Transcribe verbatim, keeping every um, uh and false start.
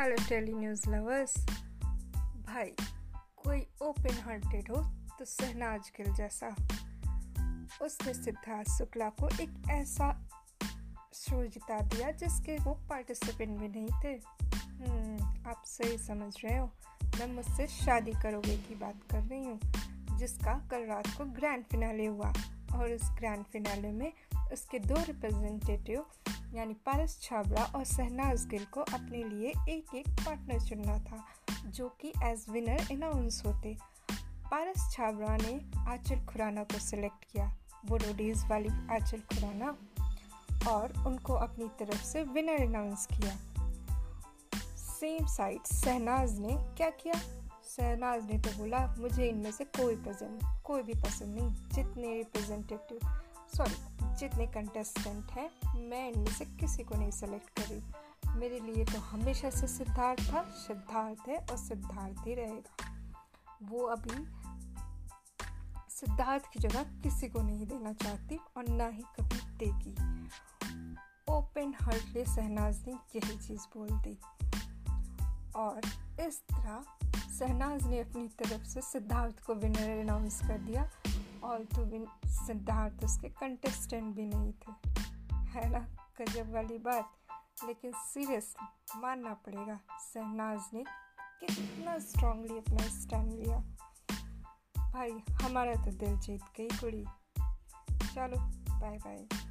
Hello daily news lovers भाई, कोई open hearted हो तो शहनाज गिल जैसा। उसने सिद्धार्थ शुक्ला को एक ऐसा शो जिता दिया जिसके वो पार्टिसिपेंट भी नहीं थे। आप सही समझ रहे हो, मैं मुझसे शादी करोगे की बात कर रही हूँ, जिसका कल रात को ग्रैंड फिनाले हुआ। और उस ग्रैंड फिनाले में उसके दो रिप्रेजेंटेटिव यानी पारस छाबड़ा और शहनाज गिल को अपने लिए एक एक पार्टनर चुनना था, जो कि एज विनर अनाउंस होते। पारस छाबड़ा ने आचल खुराना को सिलेक्ट किया, वो रोडीज वाली आचल खुराना, और उनको अपनी तरफ से विनर अनाउंस किया। सेम साइड शहनाज ने क्या किया? शहनाज ने तो बोला मुझे इनमें से कोई पसंद कोई भी पसंद नहीं, जितने रिप्रेजेंटेटिव सॉरी जितने कंटेस्टेंट हैं मैं इनमें से किसी को नहीं सेलेक्ट करी। मेरे लिए तो हमेशा से सिद्धार्थ था, सिद्धार्थ है और सिद्धार्थ ही रहेगा। वो अभी सिद्धार्थ की जगह किसी को नहीं देना चाहती और ना ही कभी देगी। ओपन हार्टली शहनाज ने यही चीज़ बोल दी और इस तरह शहनाज ने अपनी तरफ से सिद्धार्थ को विनर अनाउंस कर दिया। और तो विन सिद्धार्थ उसके कंटेस्टेंट भी नहीं थे, है ना गजब वाली बात। लेकिन सीरियसली मानना पड़ेगा शहनाज ने कितना स्ट्रांगली अपना स्टैंड लिया। भाई हमारा तो दिल जीत गई कुड़ी। चलो बाय बाय।